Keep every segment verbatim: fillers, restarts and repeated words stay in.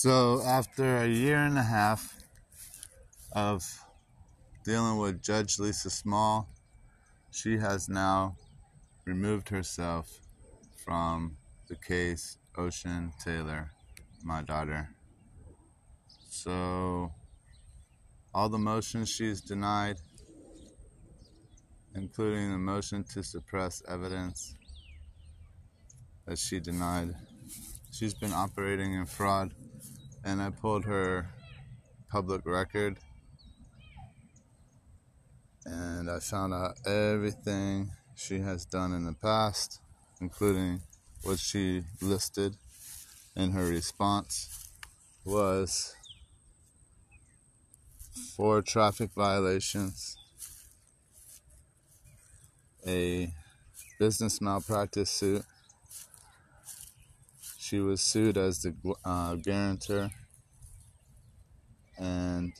So after a year and a half of dealing with Judge Lisa Small, she has now removed herself from the case Ocean Taylor, my daughter. So all the motions she's denied, including the motion to suppress evidence that she denied. She's been operating in fraud, and I pulled her public record, and I found out everything she has done in the past, including what she listed in her response was four traffic violations, a business malpractice suit. She was sued as the uh, guarantor, and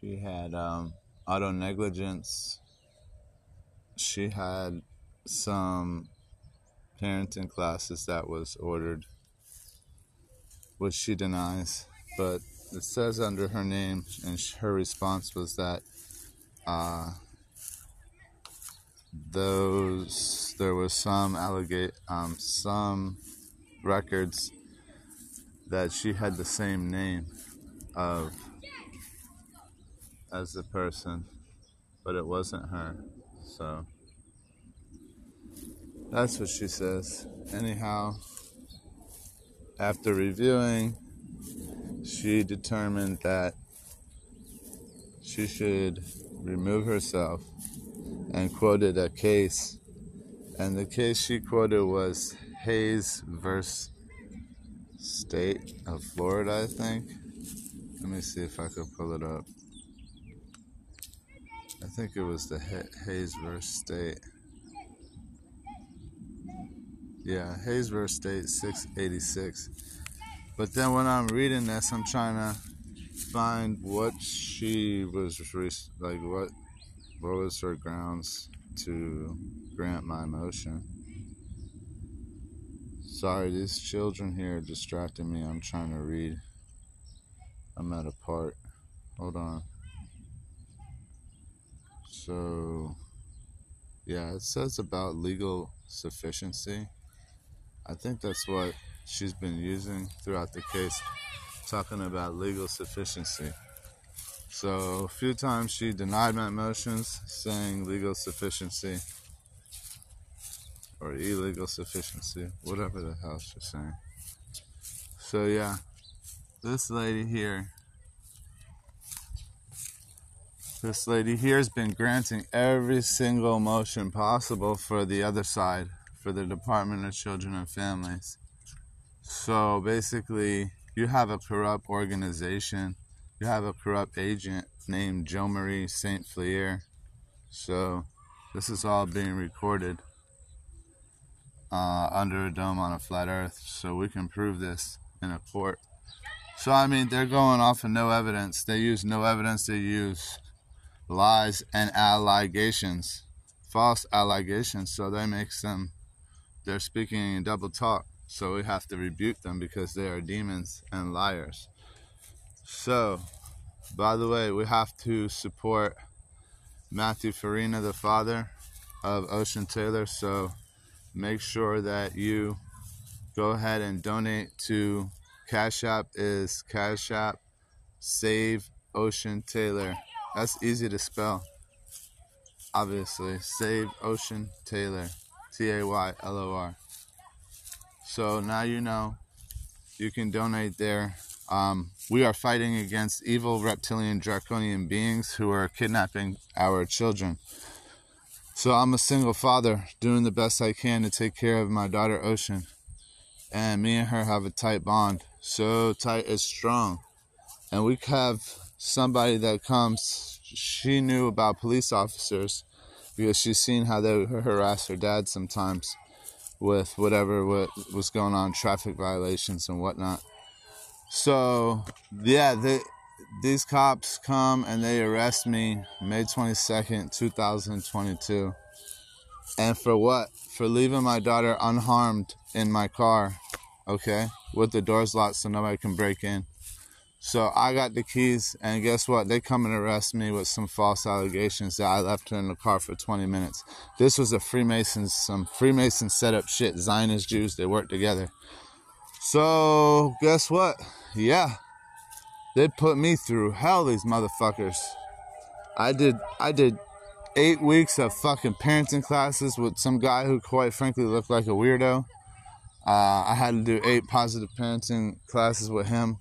she had um, auto negligence. She had some parenting classes that was ordered, which she denies, but it says under her name, and her response was that uh, those there was some allegate um, some records that she had the same name of as the person, but it wasn't her. So that's what she says. Anyhow, after reviewing, she determined that she should remove herself and quoted a case. And the case she quoted was Hayes versus State of Florida, I think. Let me see if I could pull it up. I think it was the Hayes versus State. Yeah, Hayes versus State, six eighty-six. But then when I'm reading this, I'm trying to find what she was, like, what, what was her grounds to grant my motion. Sorry, these children here are distracting me. I'm trying to read. I'm at a part. Hold on. So, yeah, it says about legal sufficiency. I think that's what she's been using throughout the case, talking about legal sufficiency. So a few times she denied my motions, saying legal sufficiency or illegal sufficiency, whatever the hell she's saying. So yeah, this lady here, this lady here has been granting every single motion possible for the other side, for the Department of Children and Families. So basically, you have a corrupt organization. You have a corrupt agent named Joe Marie Saint-Fleur. So this is all being recorded uh, under a dome on a flat earth. So we can prove this in a court. So, I mean, they're going off of no evidence. They use no evidence. They use lies and allegations, false allegations. So that makes them, they're speaking in double talk. So we have to rebuke them because they are demons and liars. So, by the way, we have to support Matthew Farina, the father of Ocean Taylor. So make sure that you go ahead and donate to Cash App. Is Cash App Save Ocean Taylor. That's easy to spell, obviously. Save Ocean Taylor. T A Y L O R. So now you know, you can donate there. Um, we are fighting against evil reptilian draconian beings who are kidnapping our children. So I'm a single father doing the best I can to take care of my daughter Ocean. And me and her have a tight bond. So tight it's strong. And we have somebody that comes, she knew about police officers because she's seen how they harass her dad sometimes with whatever what was going on, traffic violations and whatnot. So, yeah, they, these cops come and they arrest me May twenty-second, two thousand twenty-two. And for what? For leaving my daughter unharmed in my car, okay, with the doors locked so nobody can break in. So I got the keys, and guess what? They come and arrest me with some false allegations that I left her in the car for twenty minutes. This was a Freemasons, some Freemason set-up shit, Zionist Jews, they worked together. So guess what? Yeah, they put me through hell, these motherfuckers. I did, I did... Eight weeks of fucking parenting classes with some guy who quite frankly looked like a weirdo. Uh, I had to do eight positive parenting classes with him.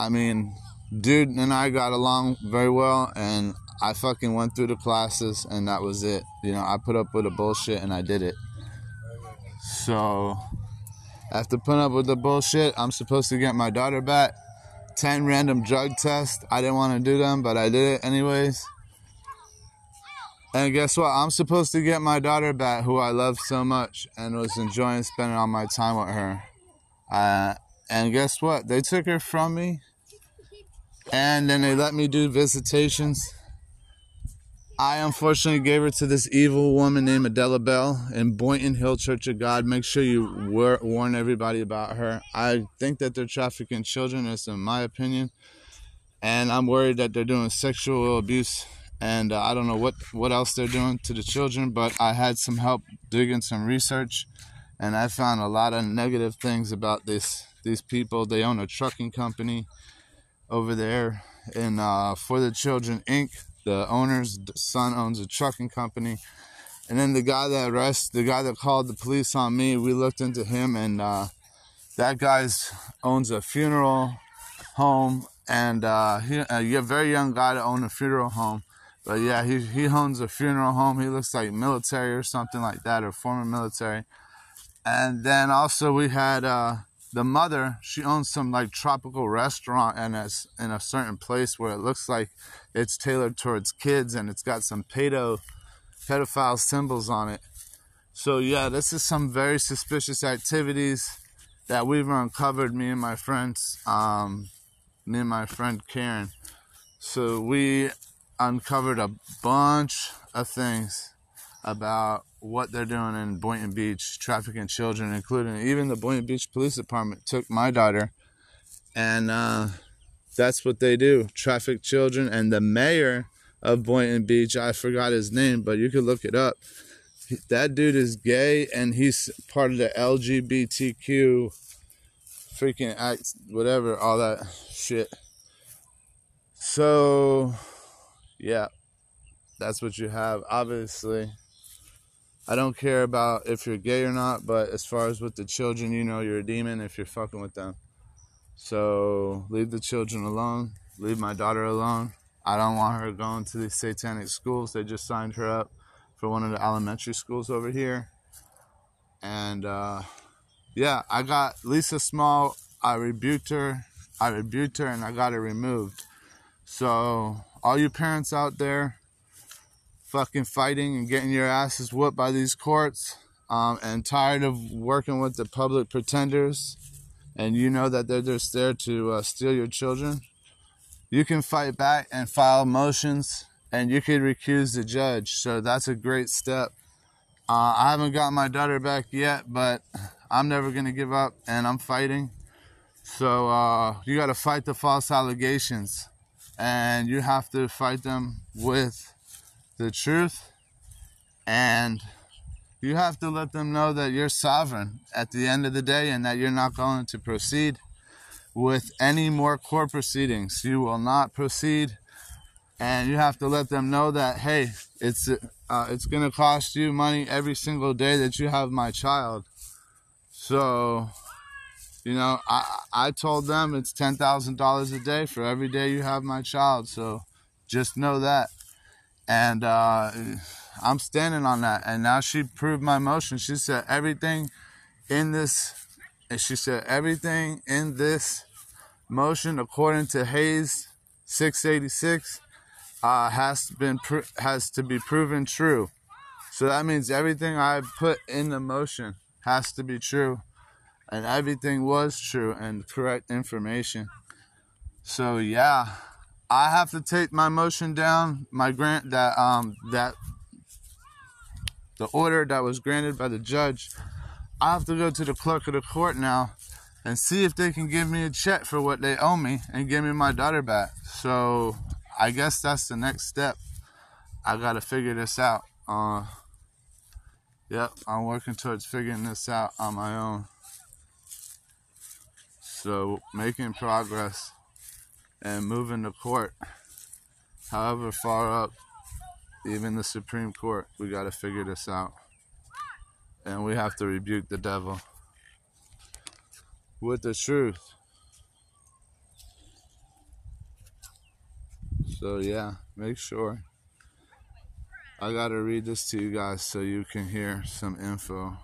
I mean, dude and I got along very well, and I fucking went through the classes, and that was it. You know, I put up with the bullshit, and I did it. So, after putting up with the bullshit, I'm supposed to get my daughter back. Ten random drug tests. I didn't want to do them, but I did it anyways. And guess what? I'm supposed to get my daughter back, who I loved so much and was enjoying spending all my time with her. Uh, and guess what? They took her from me, and then they let me do visitations. I unfortunately gave her to this evil woman named Adela Bell in Boynton Hills Church of God. Make sure you war- warn everybody about her. I think that they're trafficking children, that's in my opinion. And I'm worried that they're doing sexual abuse. And uh, I don't know what, what else they're doing to the children, but I had some help digging some research, and I found a lot of negative things about this these people. They own a trucking company over there in uh, For the Children, Incorporated. The owner's son owns a trucking company. And then the guy that arrested, the guy that called the police on me, we looked into him, and uh, that guy owns a funeral home. And uh, he, a very young guy to own a funeral home. But yeah, he he owns a funeral home. He looks like military or something like that, or former military. And then also we had uh, the mother. She owns some like tropical restaurant, and it's in a certain place where it looks like it's tailored towards kids, and it's got some pedo, pedophile symbols on it. So yeah, this is some very suspicious activities that we've uncovered. Me and my friends, um, me and my friend Karen. So we uncovered a bunch of things about what they're doing in Boynton Beach, trafficking children, including even the Boynton Beach Police Department took my daughter, and uh, that's what they do, traffic children. And the mayor of Boynton Beach, I forgot his name, but you could look it up. That dude is gay, and he's part of the L G B T Q freaking act, whatever, all that shit. So... yeah, that's what you have. Obviously, I don't care about if you're gay or not, but as far as with the children, you know you're a demon if you're fucking with them. So leave the children alone. Leave my daughter alone. I don't want her going to these satanic schools. They just signed her up for one of the elementary schools over here. And, uh, yeah, I got Lisa Small. I rebuked her. I rebuked her, and I got her removed. So... all you parents out there fucking fighting and getting your asses whooped by these courts, um, and tired of working with the public pretenders, and you know that they're just there to uh, steal your children, you can fight back and file motions, and you can recuse the judge. So that's a great step. Uh, I haven't got my daughter back yet, but I'm never going to give up, and I'm fighting. So uh, you got to fight the false allegations. And you have to fight them with the truth. And you have to let them know that you're sovereign at the end of the day, and that you're not going to proceed with any more court proceedings. You will not proceed. And you have to let them know that, hey, it's uh, it's going to cost you money every single day that you have my child. So... you know, I I told them it's ten thousand dollars a day for every day you have my child. So just know that. And uh, I'm standing on that. And now she proved my motion. She said everything in this, and she said everything in this motion, according to Hayes six eighty-six, uh, has been pro- has to be proven true. So that means everything I put in the motion has to be true. And everything was true and correct information. So yeah, I have to take my motion down. My grant that um that the order that was granted by the judge. I have to go to the clerk of the court now and see if they can give me a check for what they owe me and give me my daughter back. So I guess that's the next step. I gotta figure this out. Uh, yep, I'm working towards figuring this out on my own. So making progress and moving to court. However far up, even the Supreme Court, we gotta figure this out. And we have to rebuke the devil with the truth. So yeah, make sure. I gotta read this to you guys so you can hear some info.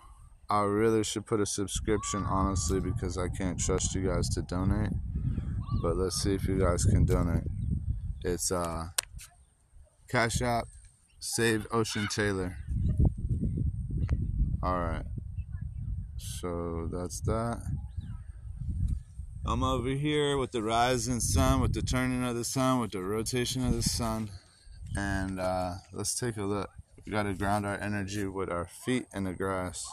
I really should put a subscription, honestly, because I can't trust you guys to donate. But let's see if you guys can donate. It's uh, Cash App, Save Ocean Taylor. Alright. So that's that. I'm over here with the rising sun, with the turning of the sun, with the rotation of the sun. And uh, let's take a look. We got to ground our energy with our feet in the grass.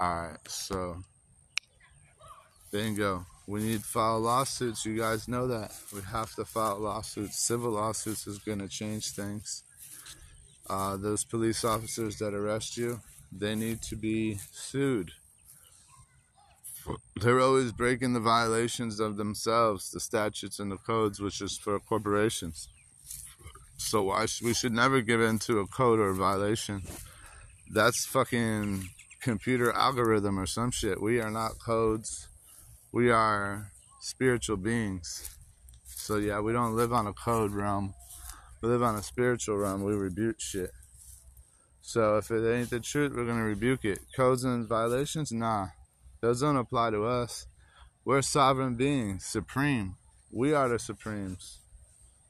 Alright, so bingo. We need to file lawsuits. You guys know that. We have to file lawsuits. Civil lawsuits is going to change things. Uh, those police officers that arrest you, they need to be sued. They're always breaking the violations of themselves, the statutes and the codes, which is for corporations. So why should, we should never give in to a code or a violation. That's fucking computer algorithm or some shit. We are not codes. We are spiritual beings. So yeah, we don't live on a code realm. We live on a spiritual realm. We rebuke shit. So if it ain't the truth, we're going to rebuke it. Codes and violations? Nah. Those don't apply to us. We're sovereign beings, supreme. We are the supremes.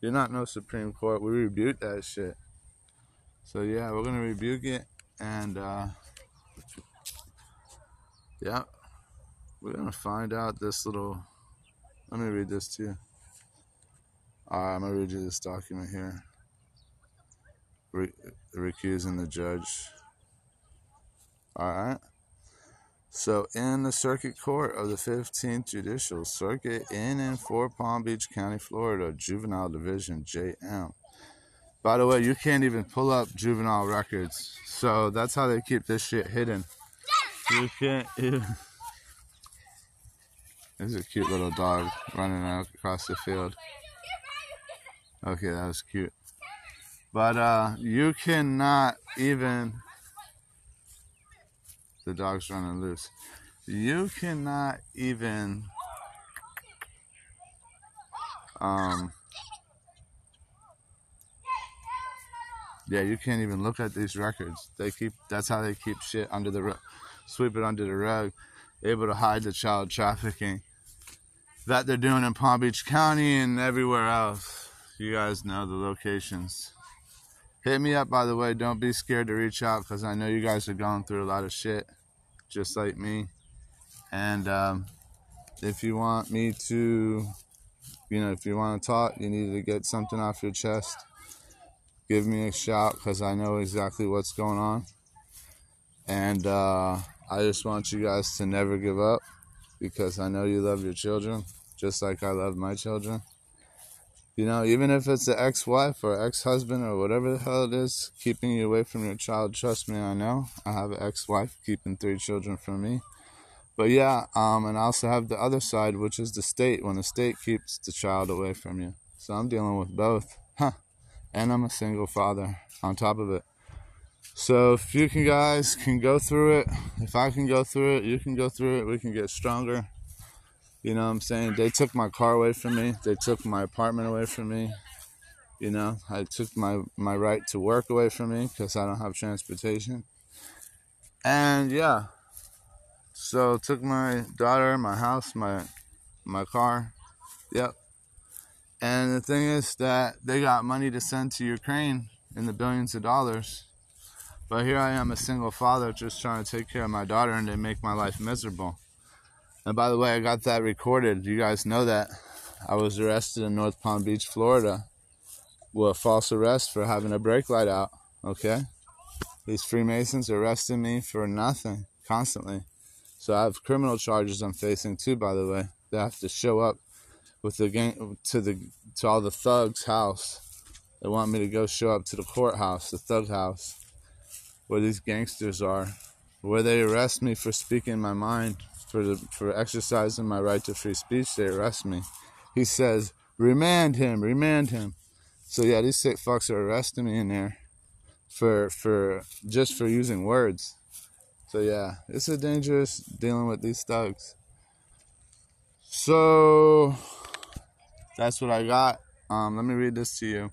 You're not no Supreme Court. We rebuke that shit. So yeah, we're gonna rebuke it, and uh, yeah, we're gonna find out this little. Let me read this to you. All right, I'm gonna read you this document here. Re- recusing the judge. All right. So, in the Circuit Court of the fifteenth Judicial Circuit in and for Palm Beach County, Florida, Juvenile Division, J M. By the way, you can't even pull up juvenile records. So, that's how they keep this shit hidden. You can't even... There's a cute little dog running out across the field. Okay, that was cute. But, uh, you cannot even... The dog's running loose. You cannot even um yeah, you can't even look at these records. They keep that's how they keep shit under the rug, sweep it under the rug, able to hide the child trafficking that they're doing in Palm Beach County and everywhere else. You guys know the locations. Hit me up, by the way. Don't be scared to reach out, because I know you guys are going through a lot of shit, just like me. And um, if you want me to, you know, if you want to talk, you need to get something off your chest, give me a shout, because I know exactly what's going on. And uh, I just want you guys to never give up, because I know you love your children, just like I love my children. You know, even if it's an ex-wife or ex-husband or whatever the hell it is keeping you away from your child, trust me, I know. I have an ex-wife keeping three children from me. But yeah, um, and I also have the other side, which is the state, when the state keeps the child away from you. So I'm dealing with both. Huh. And I'm a single father on top of it. So if you can, guys can go through it, if I can go through it, you can go through it, we can get stronger. You know what I'm saying? They took my car away from me. They took my apartment away from me. You know, I took my, my right to work away from me because I don't have transportation. And, yeah. So, took my daughter, my house, my my car. Yep. And the thing is that they got money to send to Ukraine in the billions of dollars. But here I am, a single father, just trying to take care of my daughter, and they make my life miserable. And by the way, I got that recorded. You guys know that. I was arrested in North Palm Beach, Florida, with a false arrest for having a brake light out, okay? These Freemasons are arresting me for nothing, constantly. So I have criminal charges I'm facing too, by the way. They have to show up with the gang, to the to all the thugs' house. They want me to go show up to the courthouse, the thug house, where these gangsters are, where they arrest me for speaking my mind, for the, for exercising my right to free speech. They arrest me. He says, remand him, remand him. So yeah, these sick fucks are arresting me in there for for just for using words. So yeah, it's a dangerous dealing with these thugs. So that's what I got. Um, let me read this to you.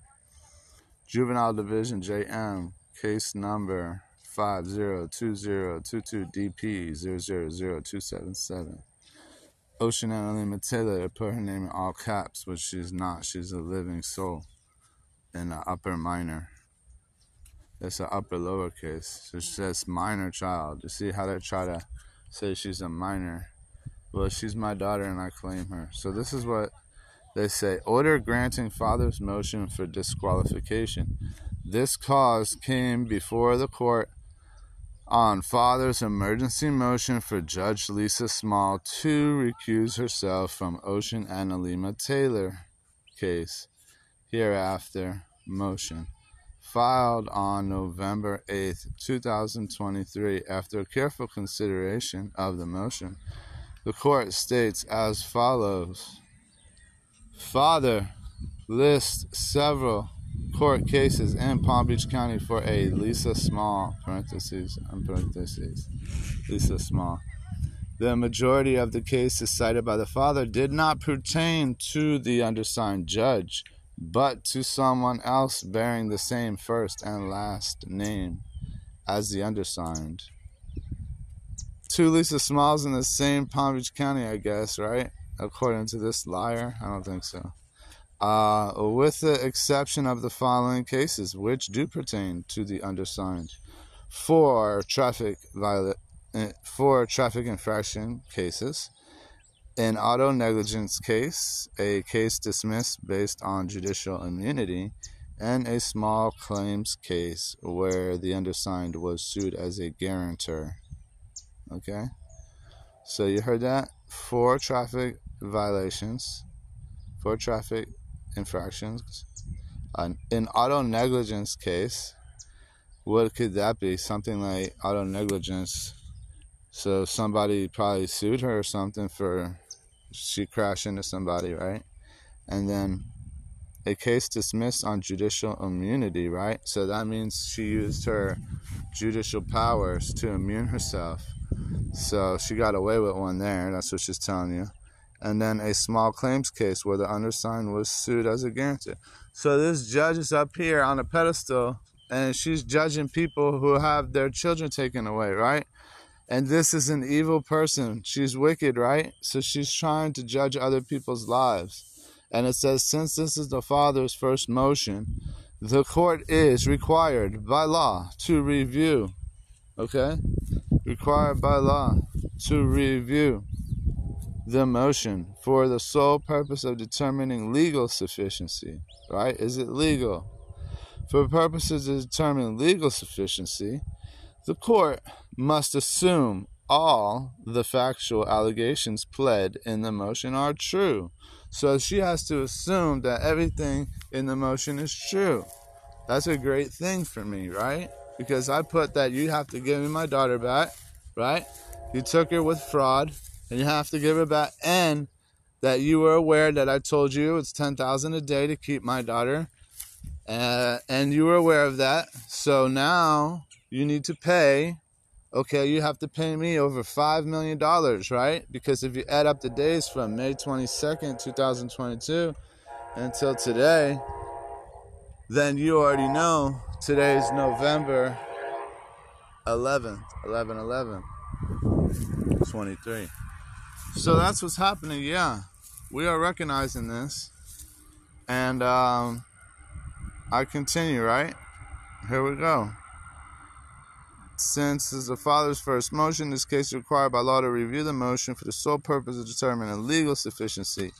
Juvenile Division, J M, case number five zero two zero two two D P zero zero zero two seven seven. Ocean Taylor put her name in all caps, which she's not. She's a living soul in the upper minor. That's an upper lowercase. So she says minor child. You see how they try to say she's a minor? Well, she's my daughter and I claim her. So this is what they say. Order granting father's motion for disqualification. This cause came before the court on father's emergency motion for Judge Lisa Small to recuse herself from Ocean Annalima Taylor case, hereafter motion, filed on November eighth, two thousand twenty-three. After careful consideration of the motion, the court states as follows. Father lists several court cases in Palm Beach County for a Lisa Small, parentheses, and parentheses, Lisa Small. The majority of the cases cited by the father did not pertain to the undersigned judge, but to someone else bearing the same first and last name as the undersigned. Two Lisa Smalls in the same Palm Beach County, I guess, right? According to this liar? I don't think so. Uh, with the exception of the following cases, which do pertain to the undersigned. Four traffic viola- four traffic infraction cases, an auto negligence case, a case dismissed based on judicial immunity, and a small claims case where the undersigned was sued as a guarantor. Okay? So you heard that? Four traffic violations, four traffic infractions, an, an auto negligence case. What could that be? Something like auto negligence. So somebody probably sued her or something for she crashed into somebody, right? And then a case dismissed on judicial immunity, right? So that means she used her judicial powers to immune herself. So she got away with one there. That's what she's telling you. And then a small claims case where the undersigned was sued as a guarantor. So this judge is up here on a pedestal, and she's judging people who have their children taken away, right? And this is an evil person. She's wicked, right? So she's trying to judge other people's lives. And it says, since this is the father's first motion, the court is required by law to review. Okay? Required by law to review the motion for the sole purpose of determining legal sufficiency, right? Is it legal? For purposes of determining legal sufficiency, the court must assume all the factual allegations pled in the motion are true. So she has to assume that everything in the motion is true. That's a great thing for me, right? Because I put that you have to give me my daughter back, right? You took her with fraud, and you have to give her back, and that you were aware that I told you it's ten thousand dollars a day to keep my daughter, uh, and you were aware of that. So now you need to pay. Okay, you have to pay me over five million dollars, right? Because if you add up the days from May twenty-second, two thousand twenty-two until today, then you already know today's November eleventh, eleven eleven twenty-three. So that's what's happening, yeah. We are recognizing this. And um, I continue, right? Here we go. Since this is the father's first motion, this case is required by law to review the motion for the sole purpose of determining legal sufficiency.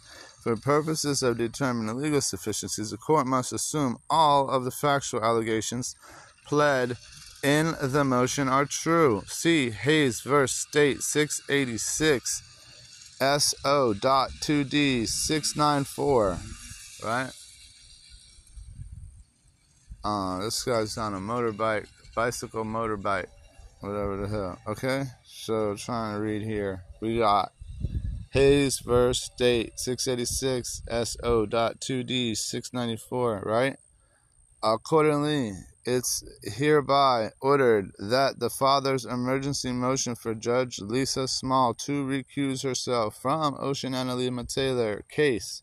For purposes of determining legal sufficiencies, the court must assume all of the factual allegations pled in the motion are true. See Hayes v. State six eighty-six S O dot two D six ninety-four, right? Uh, this guy's on a motorbike, bicycle motorbike, whatever the hell. Okay, so trying to read here. We got Hayes v. State six eighty-six S O dot two D six ninety-four, right? Accordingly, it's hereby ordered that the father's emergency motion for Judge Lisa Small to recuse herself from Ocean Analema Taylor case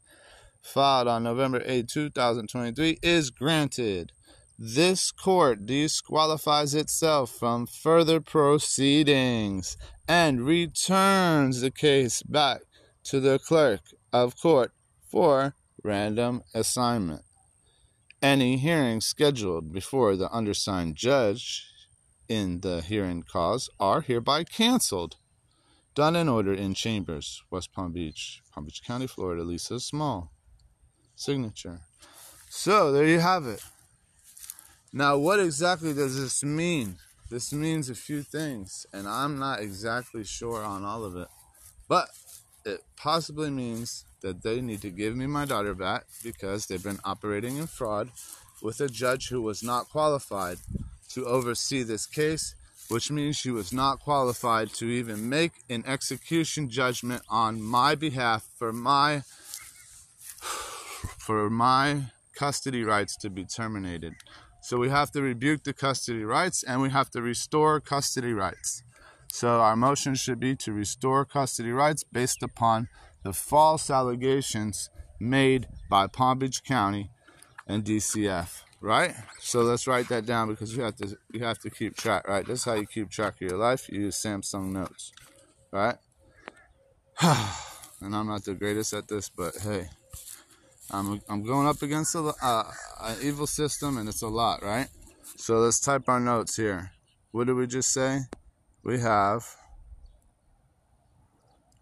filed on November eighth, two thousand twenty-three is granted. This court disqualifies itself from further proceedings and returns the case back to the clerk of court for random assignment. Any hearings scheduled before the undersigned judge in the hearing cause are hereby canceled. Done and ordered in Chambers, West Palm Beach, Palm Beach County, Florida. Lisa Small. Signature. So, there you have it. Now, what exactly does this mean? This means a few things, and I'm not exactly sure on all of it. But it possibly means that they need to give me my daughter back because they've been operating in fraud with a judge who was not qualified to oversee this case, which means she was not qualified to even make an execution judgment on my behalf for my for my custody rights to be terminated. So we have to rebuke the custody rights and we have to restore custody rights. So our motion should be to restore custody rights based upon the false allegations made by Palm Beach County and D C F, right? So let's write that down because you have to you have to keep track, right? That's how you keep track of your life. You use Samsung Notes, right? And I'm not the greatest at this, but hey, I'm I'm going up against a uh, an evil system, and it's a lot, right? So let's type our notes here. What did we just say? We have.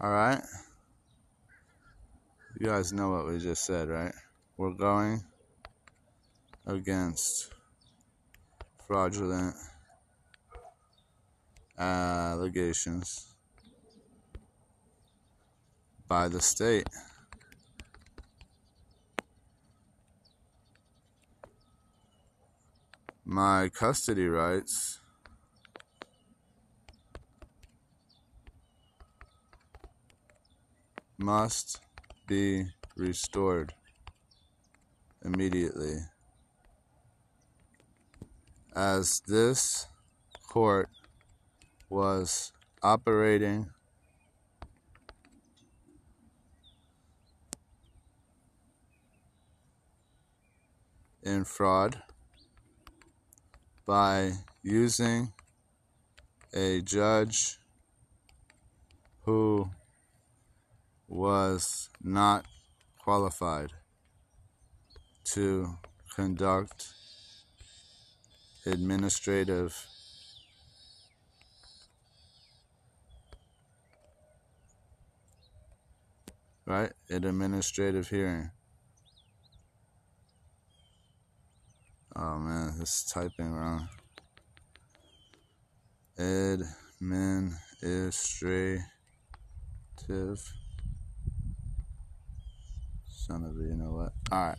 All right. You guys know what we just said, right? We're going against fraudulent allegations by the state. My custody rights must be restored immediately, as this court was operating in fraud by using a judge who was not qualified to conduct administrative right an administrative hearing. Oh man, this is typing wrong. Administrative. Son of a, you know what? All right.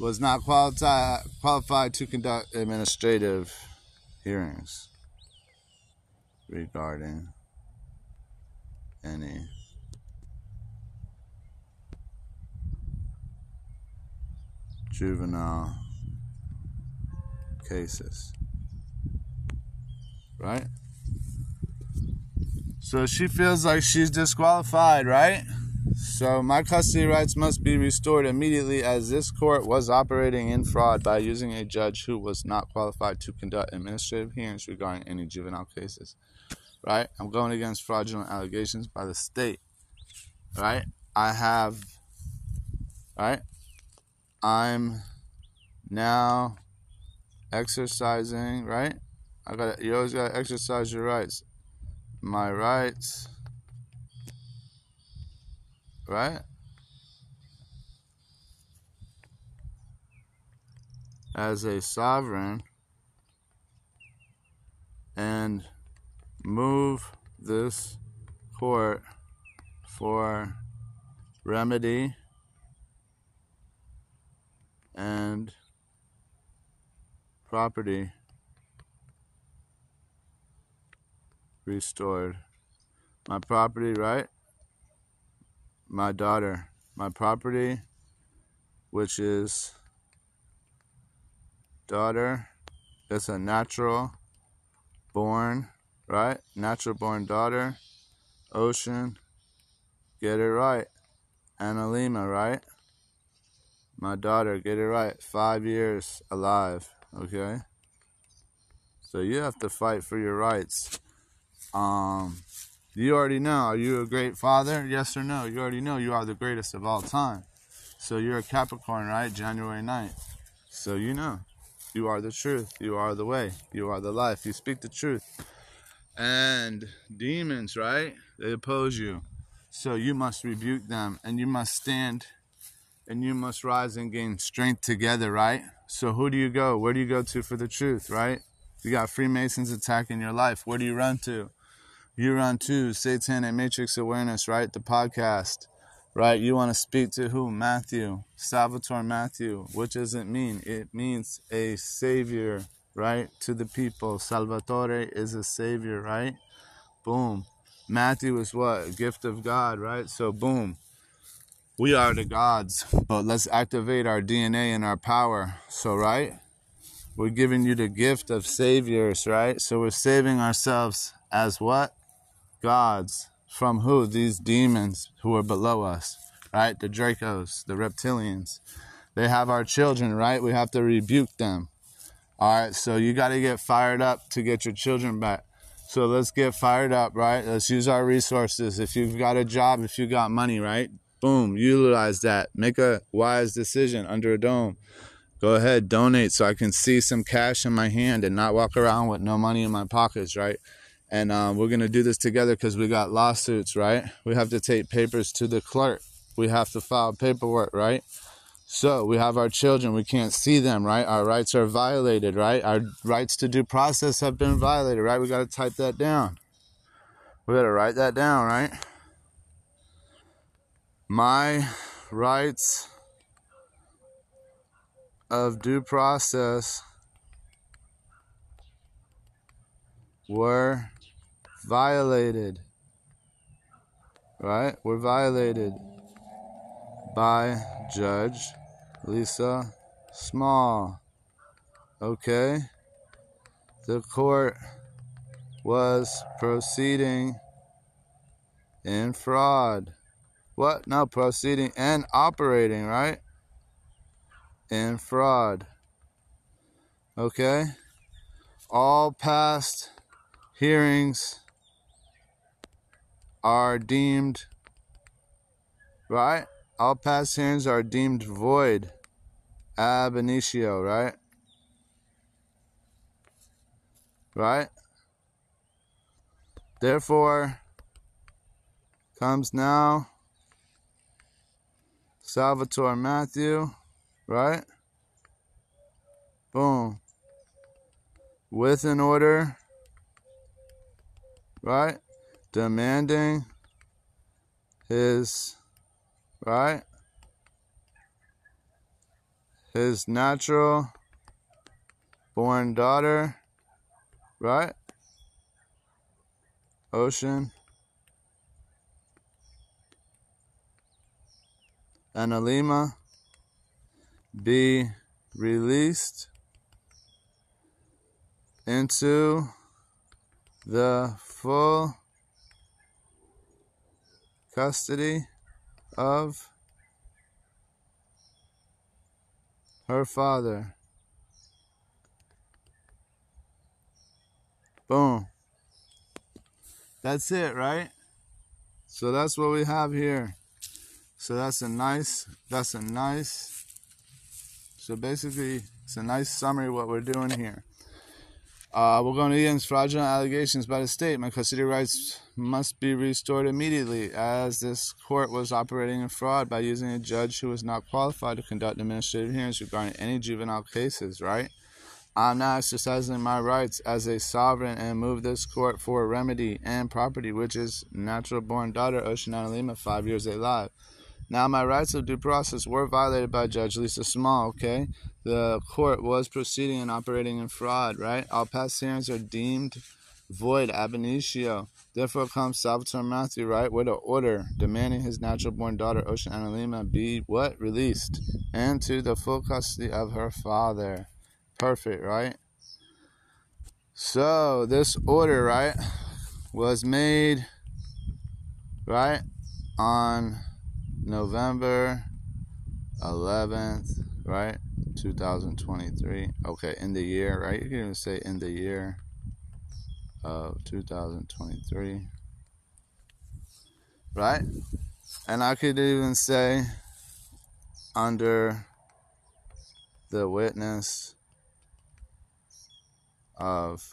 Was not qualified qualified to conduct administrative hearings regarding any juvenile cases, right? So she feels like she's disqualified, right? So my custody rights must be restored immediately, as this court was operating in fraud by using a judge who was not qualified to conduct administrative hearings regarding any juvenile cases, right? I'm going against fraudulent allegations by the state, right? I have, right? I'm now exercising, right? I got you always got to exercise your rights. My rights. Right? As a sovereign and move this court for remedy and property restored. My property, right? My daughter. My property, which is daughter, is a natural born, right? Natural born daughter. Ocean, get it right. Analema, right? My daughter, get it right. Five years alive, okay? So you have to fight for your rights. Um, you already know. Are you a great father? Yes or no? You already know you are the greatest of all time. So you're a Capricorn, right? January ninth. So you know. You are the truth. You are the way. You are the life. You speak the truth. And demons, right? They oppose you. So you must rebuke them, and you must stand, and you must rise and gain strength together, right? So who do you go? Where do you go to for the truth, right? You got Freemasons attacking your life. Where do you run to? You run to Satanic Matrix Awareness, right? The podcast, right? You want to speak to who? Matthew, Salvatore Matthew. What does it mean? It means a savior, right? To the people. Salvatore is a savior, right? Boom. Matthew is what? A gift of God, right? So boom. We are the gods, but let's activate our D N A and our power. So, right? We're giving you the gift of saviors, right? So we're saving ourselves as what? Gods. From who? These demons who are below us, right? The Dracos, the reptilians. They have our children, right? We have to rebuke them. All right, so you got to get fired up to get your children back. So let's get fired up, right? Let's use our resources. If you've got a job, if you got money, right? Boom, utilize that. Make a wise decision under a dome. Go ahead, donate so I can see some cash in my hand and not walk around with no money in my pockets, right? And um, we're going to do this together because we got lawsuits, right? We have to take papers to the clerk. We have to file paperwork, right? So we have our children. We can't see them, right? Our rights are violated, right? Our rights to due process have been violated, right? We got to type that down. We got to write that down, right? My rights of due process were violated, right? Were violated by Judge Lisa Small, okay? The court was proceeding in fraud. What? No, proceeding and operating, right? In fraud, okay? All past hearings are deemed, right? All past hearings are deemed void, ab initio, right? Right? Therefore, comes now Salvatore Matthew, right? Boom. With an order, right? Demanding his, right? His natural born daughter, right? Ocean. Analema be released into the full custody of her father. Boom. That's it, right? So that's what we have here. So that's a nice, that's a nice, so basically it's a nice summary of what we're doing here. Uh, we're going to against fraudulent allegations by the state. My custody rights must be restored immediately as this court was operating in fraud by using a judge who was not qualified to conduct administrative hearings regarding any juvenile cases, right? I'm now exercising my rights as a sovereign and move this court for remedy and property, which is natural-born daughter, Oceana Lima, five years alive. Now, my rights of due process were violated by Judge Lisa Small, okay? The court was proceeding and operating in fraud, right? All past hearings are deemed void ab initio. Therefore comes Salvatore Matthew, right, with an order demanding his natural-born daughter, Oceana Lima, be, what, released, and to the full custody of her father. Perfect, right? So, this order, right, was made, right, on November eleventh, right, two thousand twenty-three. Okay, in the year, right? You can even say in the year of two thousand twenty-three, right? And I could even say under the witness of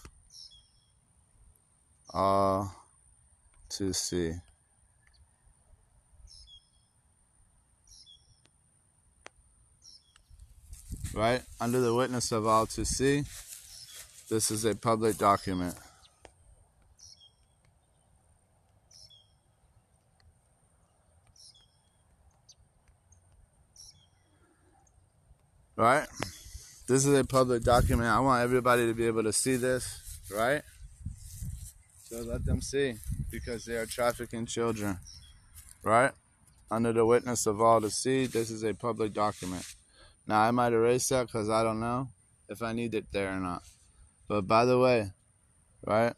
all to see. Right? Under the witness of all to see, this is a public document. Right? This is a public document. I want everybody to be able to see this, right? So let them see, because they are trafficking children, right? Under the witness of all to see, this is a public document. Now, I might erase that because I don't know if I need it there or not. But by the way, right,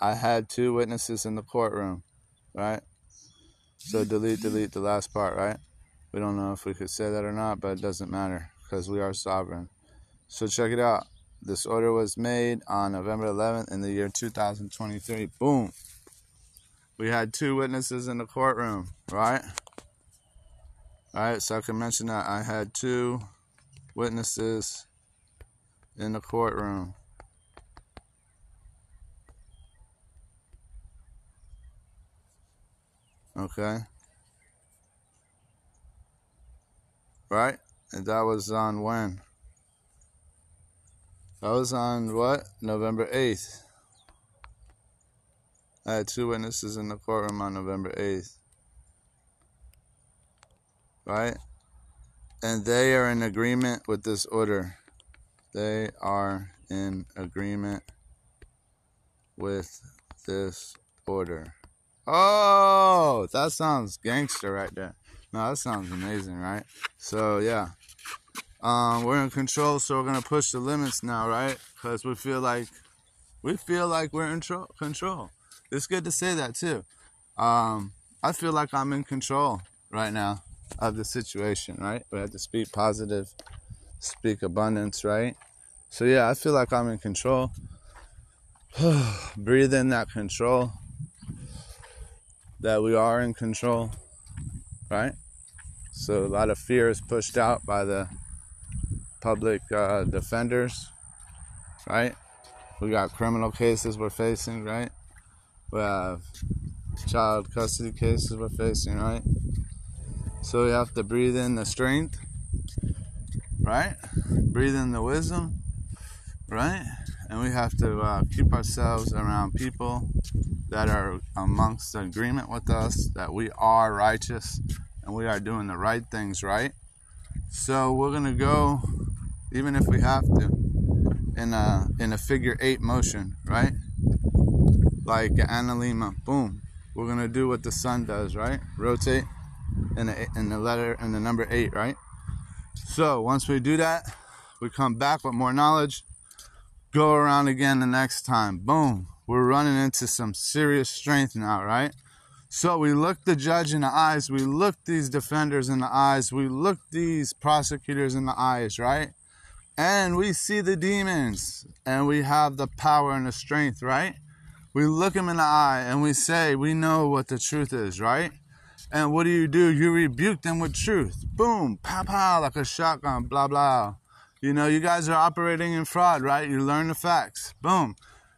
I had two witnesses in the courtroom, right? So delete, delete the last part, right? We don't know if we could say that or not, but it doesn't matter because we are sovereign. So check it out. This order was made on November eleventh in the year two thousand twenty-three. Boom. We had two witnesses in the courtroom, right? All right, so I can mention that I had two witnesses in the courtroom. Okay. Right? And that was on when? That was on what? November eighth. I had two witnesses in the courtroom on November eighth. Right? And they are in agreement with this order. They are in agreement with this order. Oh, that sounds gangster right there. No, that sounds amazing, right? So, yeah. Um, we're in control, so we're going to push the limits now, right? Because we feel like we feel like we're in control. It's good to say that, too. Um, I feel like I'm in control right now of the situation, right? We have to speak positive, speak abundance, right? So, yeah, I feel like I'm in control. Breathe in that control, that we are in control, right? So a lot of fear is pushed out by the public uh, defenders, right? We got criminal cases we're facing, right? We have child custody cases we're facing, right? So we have to breathe in the strength, right? Breathe in the wisdom, right? And we have to uh, keep ourselves around people that are amongst the agreement with us, that we are righteous and we are doing the right things, right? So we're going to go, even if we have to, in a in a figure eight motion, right? Like Ana Lima, boom. We're going to do what the sun does, right? Rotate in the, in the letter, in the number eight, right? So once we do that, we come back with more knowledge, go around again the next time, boom. We're running into some serious strength now, right? So we look the judge in the eyes. We look these defenders in the eyes. We look these prosecutors in the eyes, right? And we see the demons. And we have the power and the strength, right? We look them in the eye and we say, we know what the truth is, right? And what do you do? You rebuke them with truth. Boom, pow, pow, like a shotgun, blah, blah. You know, you guys are operating in fraud, right? You learn the facts. Boom.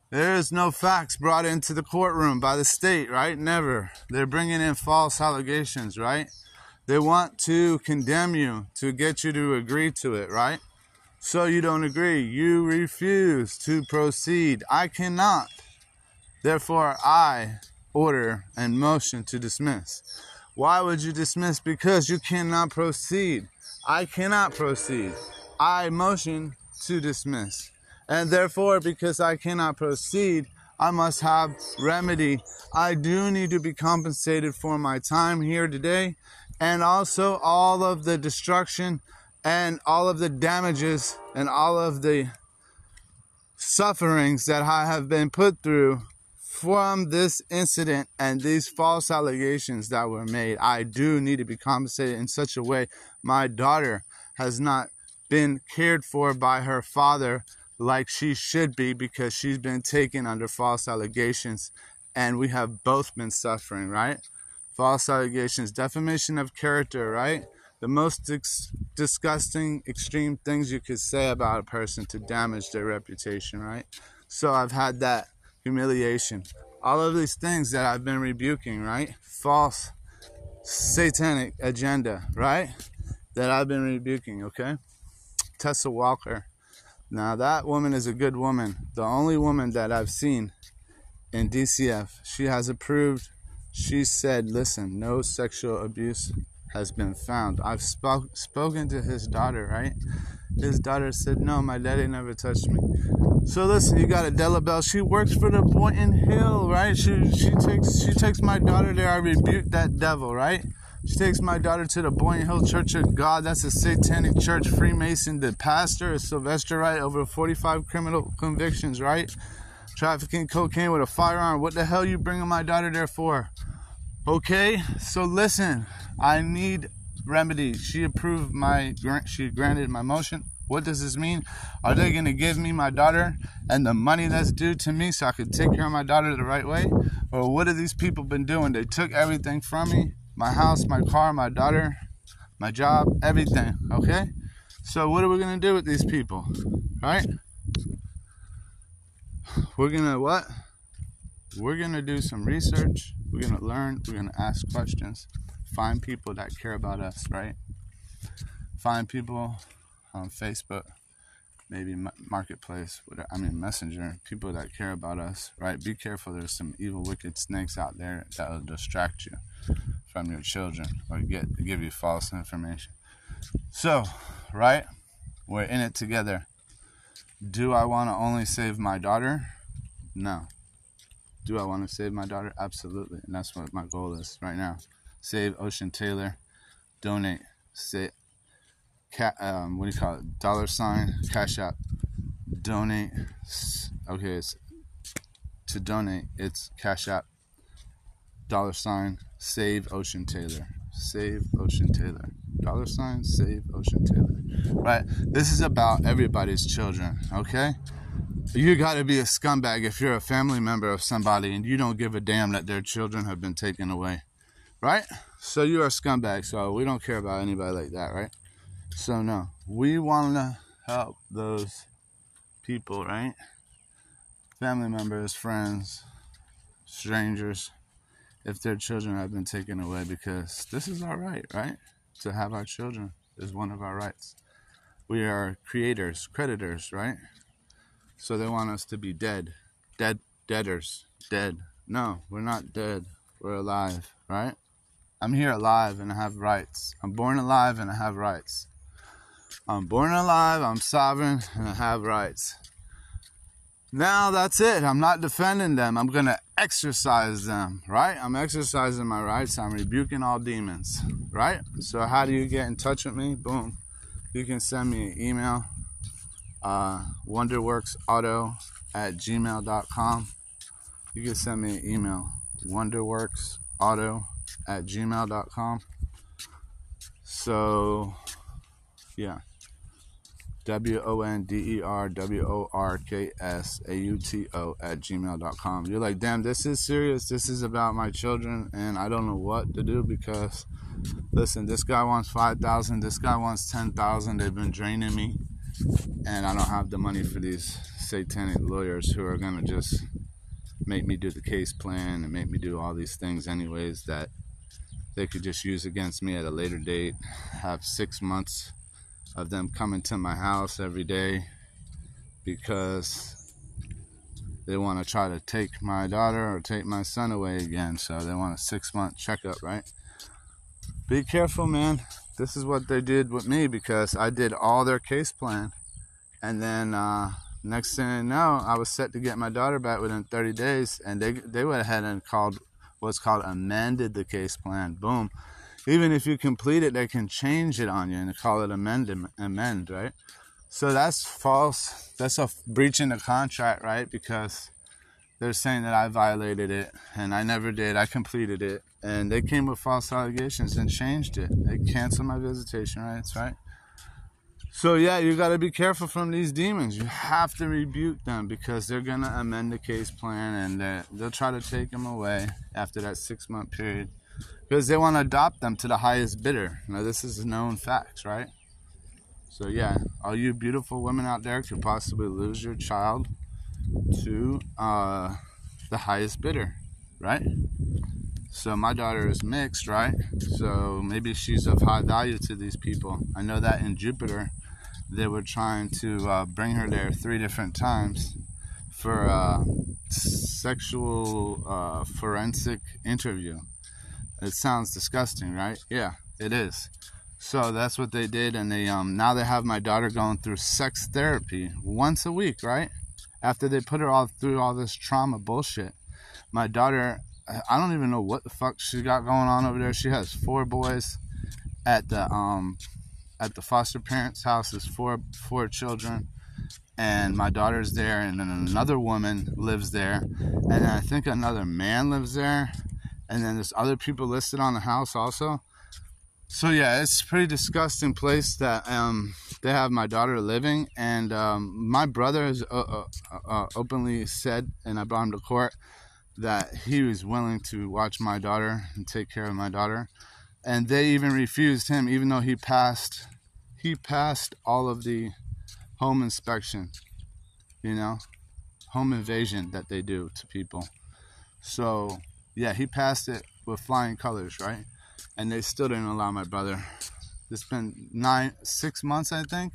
There is no facts brought into the courtroom by the state, right? Never. They're bringing in false allegations, right? They want to condemn you to get you to agree to it, right? So you don't agree. You refuse to proceed. I cannot. Therefore, I order and motion to dismiss. Why would you dismiss? Because you cannot proceed. I cannot proceed. I motion to dismiss. And therefore, because I cannot proceed, I must have remedy. I do need to be compensated for my time here today, and also all of the destruction and all of the damages and all of the sufferings that I have been put through from this incident and these false allegations that were made. I do need to be compensated in such a way. My daughter has not been cared for by her father like she should be, because she's been taken under false allegations, and we have both been suffering, right? False allegations, defamation of character, right? The most ex- disgusting, extreme things you could say about a person to damage their reputation, right? So I've had that humiliation. All of these things that I've been rebuking, right? False satanic agenda, right? That I've been rebuking, okay? Tessa Walker. Now, that woman is a good woman. The only woman that I've seen in D C F. She has approved. She said, listen, no sexual abuse has been found. I've spoke, spoken to his daughter, right? His daughter said, no, my daddy never touched me. So listen, you got Adela Bell. She works for the Boynton Hill, right? She she takes she takes my daughter there. I rebuke that devil, right? She takes my daughter to the Boynton Hills Church of God. That's a satanic church, Freemason. The pastor is Sylvester, right? Over forty-five criminal convictions, right? Trafficking cocaine with a firearm. What the hell you bringing my daughter there for? Okay, so listen, I need remedy. She approved my, she granted my motion. What does this mean? Are they going to give me my daughter and the money that's due to me so I could take care of my daughter the right way? Or what have these people been doing? They took everything from me. My house, my car, my daughter, my job, everything, okay? So what are we going to do with these people, right? We're going to what? We're going to do some research. We're going to learn. We're going to ask questions. Find people that care about us, right? Find people on Facebook, maybe Marketplace, I mean Messenger, people that care about us, right? Be careful. There's some evil, wicked snakes out there that will distract you from your children or get give you false information. So, right? We're in it together. Do I want to only save my daughter? No. Do I want to save my daughter? Absolutely. And that's what my goal is right now. Save Ocean Taylor. Donate. Say, ca- um, what do you call it? Dollar sign. Cash App. Donate. Okay, it's, to donate, it's Cash App. Dollar sign. Save Ocean Taylor. Save Ocean Taylor. Dollar sign. Save Ocean Taylor. Right? This is about everybody's children, okay? You got to be a scumbag if you're a family member of somebody and you don't give a damn that their children have been taken away, right? So you are a scumbag, so we don't care about anybody like that, right? So no, we want to help those people, right? Family members, friends, strangers, if their children have been taken away, because this is our right, right? To have our children is one of our rights. We are creators, creditors, right? So they want us to be dead, dead, debtors, dead. No, we're not dead. We're alive, right? I'm here alive and I have rights. I'm born alive and I have rights. I'm born alive, I'm sovereign, and I have rights. Now that's it. I'm not defending them. I'm going to exercise them, right? I'm exercising my rights. I'm rebuking all demons, right? So how do you get in touch with me? Boom. You can send me an email. Uh, wonderworksauto at gmail dot com. You can send me an email, wonderworksauto at gmail dot com. So, yeah. W O N D E R W O R K S A U T O at gmail dot com. You're like, damn, this is serious. This is about my children, and I don't know what to do because, listen, this guy wants five thousand dollars. This guy wants ten thousand dollars. They've been draining me. And I don't have the money for these satanic lawyers who are going to just make me do the case plan and make me do all these things anyways that they could just use against me at a later date, have six months of them coming to my house every day because they want to try to take my daughter or take my son away again. So they want a six-month checkup, right? Be careful, man. This is what they did with me because I did all their case plan. And then uh, next thing I know, I was set to get my daughter back within thirty days. And they, they went ahead and called what's called amended the case plan. Boom. Even if you complete it, they can change it on you and call it amend, amend, right? So that's false. That's a breach in the contract, right? Because they're saying that I violated it, and I never did. I completed it, and they came with false allegations and changed it. They canceled my visitation rights, right? So, yeah, you got to be careful from these demons. You have to rebuke them because they're going to amend the case plan, and they'll try to take them away after that six-month period. Because they want to adopt them to the highest bidder. Now, this is known facts, right? So, yeah, all you beautiful women out there could possibly lose your child to uh, the highest bidder, right? So, my daughter is mixed, right? So, maybe she's of high value to these people. I know that in Jupiter, they were trying to uh, bring her there three different times for a sexual uh, forensic interview. It sounds disgusting, right? Yeah, it is. So that's what they did, and they um now they have my daughter going through sex therapy once a week, right? After they put her all through all this trauma bullshit. My daughter, I don't even know what the fuck she's got going on over there. She has four boys at the um at the foster parents' house. There's four four children. And my daughter's there, and then another woman lives there, and then I think another man lives there. And then there's other people listed on the house also. So, yeah, it's a pretty disgusting place that um, they have my daughter living. And um, my brother has uh, uh, uh, openly said, and I brought him to court, that he was willing to watch my daughter and take care of my daughter. And they even refused him, even though he passed, he passed all of the home inspection, you know, home invasion that they do to people. So... yeah, he passed it with flying colors, right? And they still didn't allow my brother. It's been nine, six months, I think.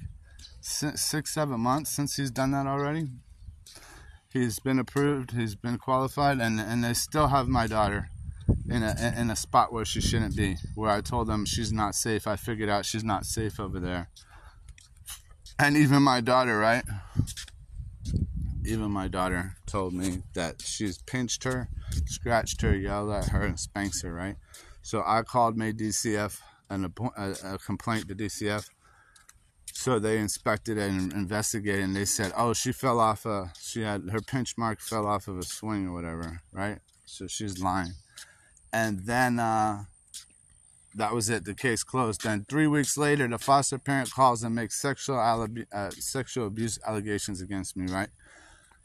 Six, six, seven months since he's done that already. He's been approved. He's been qualified. And, and they still have my daughter in a, in a spot where she shouldn't be, where I told them she's not safe. I figured out she's not safe over there. And even my daughter, right? Even my daughter told me that she's pinched her, scratched her, yelled at her, and spanked her, right? So I called, made D C F, an, a, a complaint to D C F. So they inspected and investigated, and they said, oh, she fell off a, she had, her pinch mark fell off of a swing or whatever, right? So she's lying. And then uh, that was it. The case closed. Then three weeks later, the foster parent calls and makes sexual, uh, sexual abuse allegations against me, right?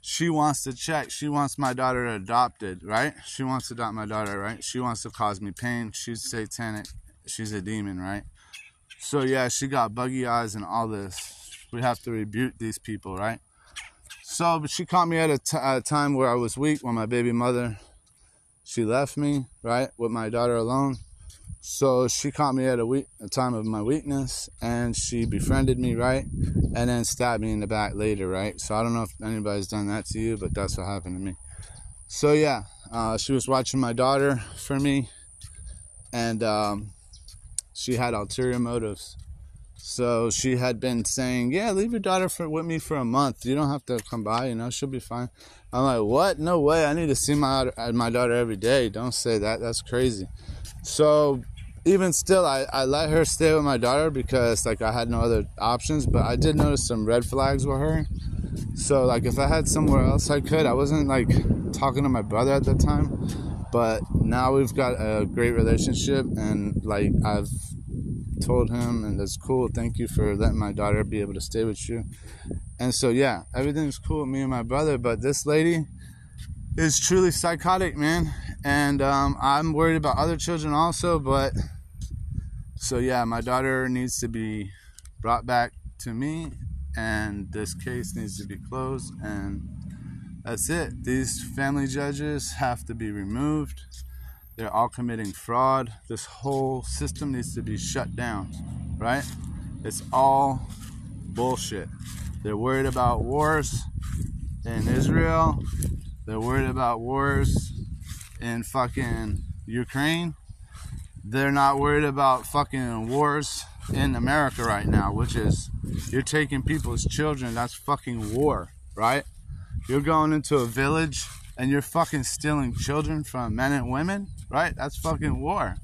She wants to check. She wants my daughter adopted, right? She wants to adopt my daughter, right? She wants to cause me pain. She's satanic. She's a demon, right? So, yeah, she got buggy eyes and all this. We have to rebuke these people, right? So, but she caught me at a, t a time where I was weak when my baby mother, she left me, right, with my daughter alone. So she caught me at a, week, a time of my weakness, and she befriended me, right? And then stabbed me in the back later, right? So I don't know if anybody's done that to you, but that's what happened to me. So, yeah, uh, she was watching my daughter for me, and um, she had ulterior motives. So she had been saying, yeah, leave your daughter for, with me for a month. You don't have to come by, you know, she'll be fine. I'm like, what? No way. I need to see my, my daughter every day. Don't say that. That's crazy. So... even still, I, I let her stay with my daughter because, like, I had no other options. But I did notice some red flags with her. So, like, if I had somewhere else I could. I wasn't, like, talking to my brother at that time. But now we've got a great relationship. And, like, I've told him, and that's cool. Thank you for letting my daughter be able to stay with you. And so, yeah, everything's cool with me and my brother. But this lady is truly psychotic, man. And um, I'm worried about other children also, but... so, yeah, my daughter needs to be brought back to me, and this case needs to be closed, and that's it. These family judges have to be removed. They're all committing fraud. This whole system needs to be shut down, right? It's all bullshit. They're worried about wars in Israel. They're worried about wars in fucking Ukraine. They're not worried about fucking wars in America right now, which is, you're taking people's children. That's fucking war, right? You're going into a village and you're fucking stealing children from men and women, right? That's fucking war.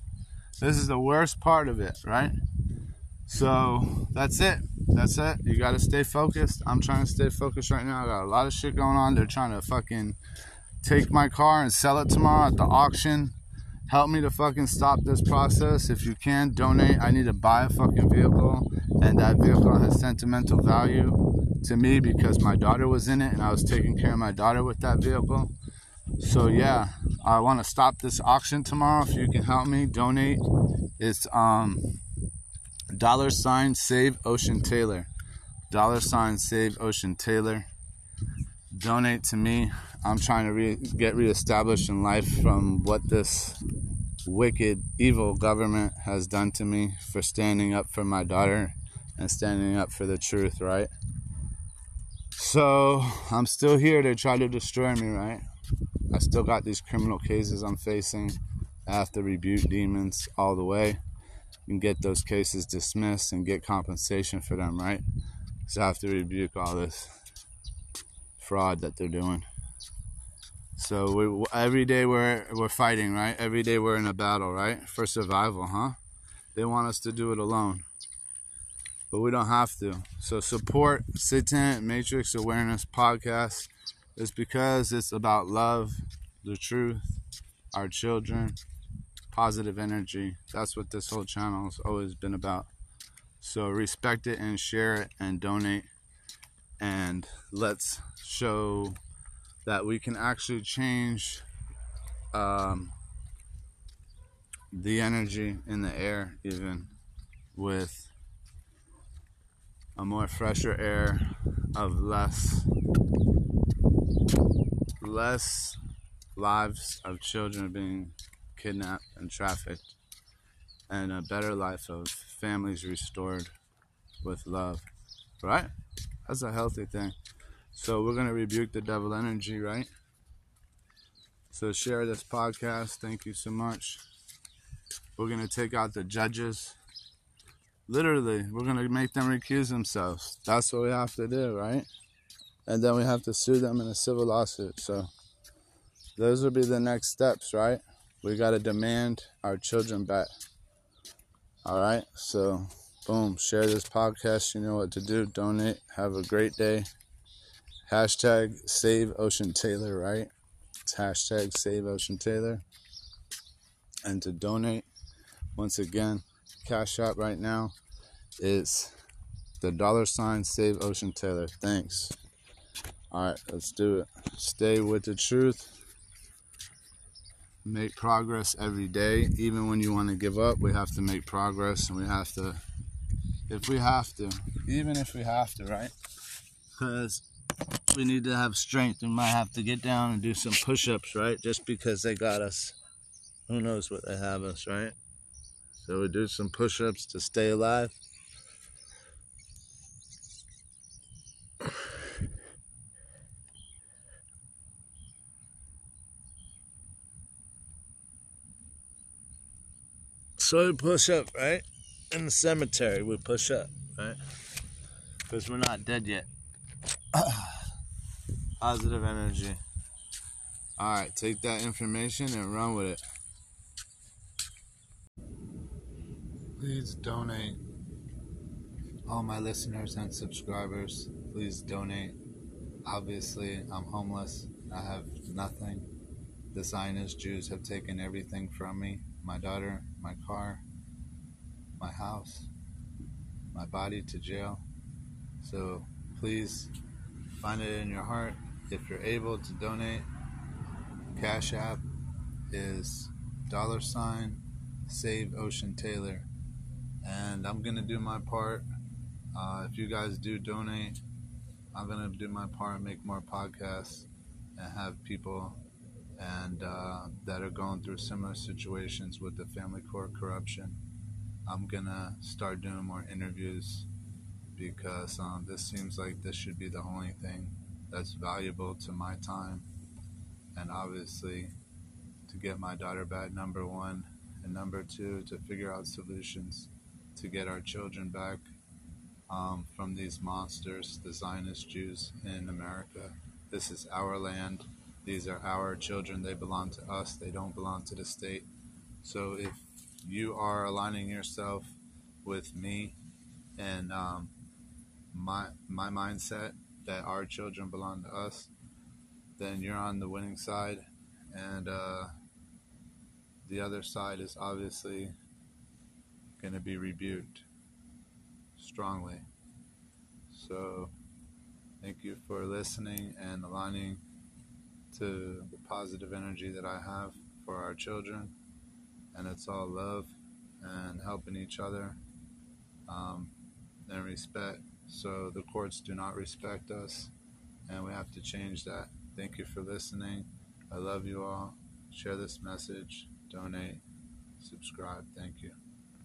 This is the worst part of it, right? So that's it. That's it. You got to stay focused. I'm trying to stay focused right now. I got a lot of shit going on. They're trying to fucking take my car and sell it tomorrow at the auction. Help me to fucking stop this process. If you can, donate. I need to buy a fucking vehicle. And that vehicle has sentimental value to me because my daughter was in it and I was taking care of my daughter with that vehicle. So yeah, I want to stop this auction tomorrow. If you can help me, donate. It's um... Dollar sign save Ocean Taylor. Dollar sign save Ocean Taylor. Donate to me. I'm trying to re- get reestablished in life from what this wicked, evil government has done to me for standing up for my daughter and standing up for the truth, right? So I'm still here to try to destroy me, right? I still got these criminal cases I'm facing. I have to rebuke demons all the way and get those cases dismissed and get compensation for them, right? So I have to rebuke all this fraud that they're doing. So we, every day we're we're fighting, right? Every day we're in a battle, right? For survival, huh? They want us to do it alone, but we don't have to. So support Satanic Matrix Awareness Podcast. It's because it's about love, the truth, our children, positive energy. That's what this whole channel has always been about. So respect it and share it and donate, and let's show that we can actually change um, the energy in the air, even with a more fresher air of less less lives of children being kidnapped and trafficked, and a better life of families restored with love, right? That's a healthy thing. So we're going to rebuke the devil energy, right? So share this podcast. Thank you so much. We're going to take out the judges. Literally, we're going to make them recuse themselves. That's what we have to do, right? And then we have to sue them in a civil lawsuit. So those will be the next steps, right? We got to demand our children back. All right? So, boom. Share this podcast. You know what to do. Donate. Have a great day. Hashtag save Ocean Taylor, right? It's hashtag save Ocean Taylor. And to donate, once again, Cash App right now is the dollar sign save Ocean Taylor. Thanks. All right. Let's do it. Stay with the truth. Make progress every day. Even when you want to give up, we have to make progress, and we have to, if we have to, even if we have to, right? Because we need to have strength. We might have to get down and do some push-ups, right? Just because they got us. Who knows what they have us, right? So we do some push-ups to stay alive. So we push up, right? In the cemetery, we push up, right? Because we're not dead yet. Positive energy. All right, take that information and run with it. Please donate. All my listeners and subscribers, please donate. Obviously, I'm homeless. I have nothing. The Zionist Jews have taken everything from me. My daughter, my car, my house, my body to jail. So please find it in your heart. If you're able to donate, Cash App is dollar sign save Ocean Taylor. And I'm going to do my part. Uh, if you guys do donate, I'm going to do my part and make more podcasts and have people and uh, that are going through similar situations with the family court corruption. I'm gonna start doing more interviews, because um, this seems like this should be the only thing that's valuable to my time. And obviously, to get my daughter back, number one, and number two, to figure out solutions to get our children back um, from these monsters, the Zionist Jews in America. This is our land. These are our children. They belong to us. They don't belong to the state. So if you are aligning yourself with me and um, my, my mindset that our children belong to us, then you're on the winning side. And uh, the other side is obviously going to be rebuked strongly. So thank you for listening and aligning to the positive energy that I have for our children. And it's all love and helping each other um, and respect. So the courts do not respect us, and we have to change that. Thank you for listening. I love you all. Share this message. Donate. Subscribe. Thank you.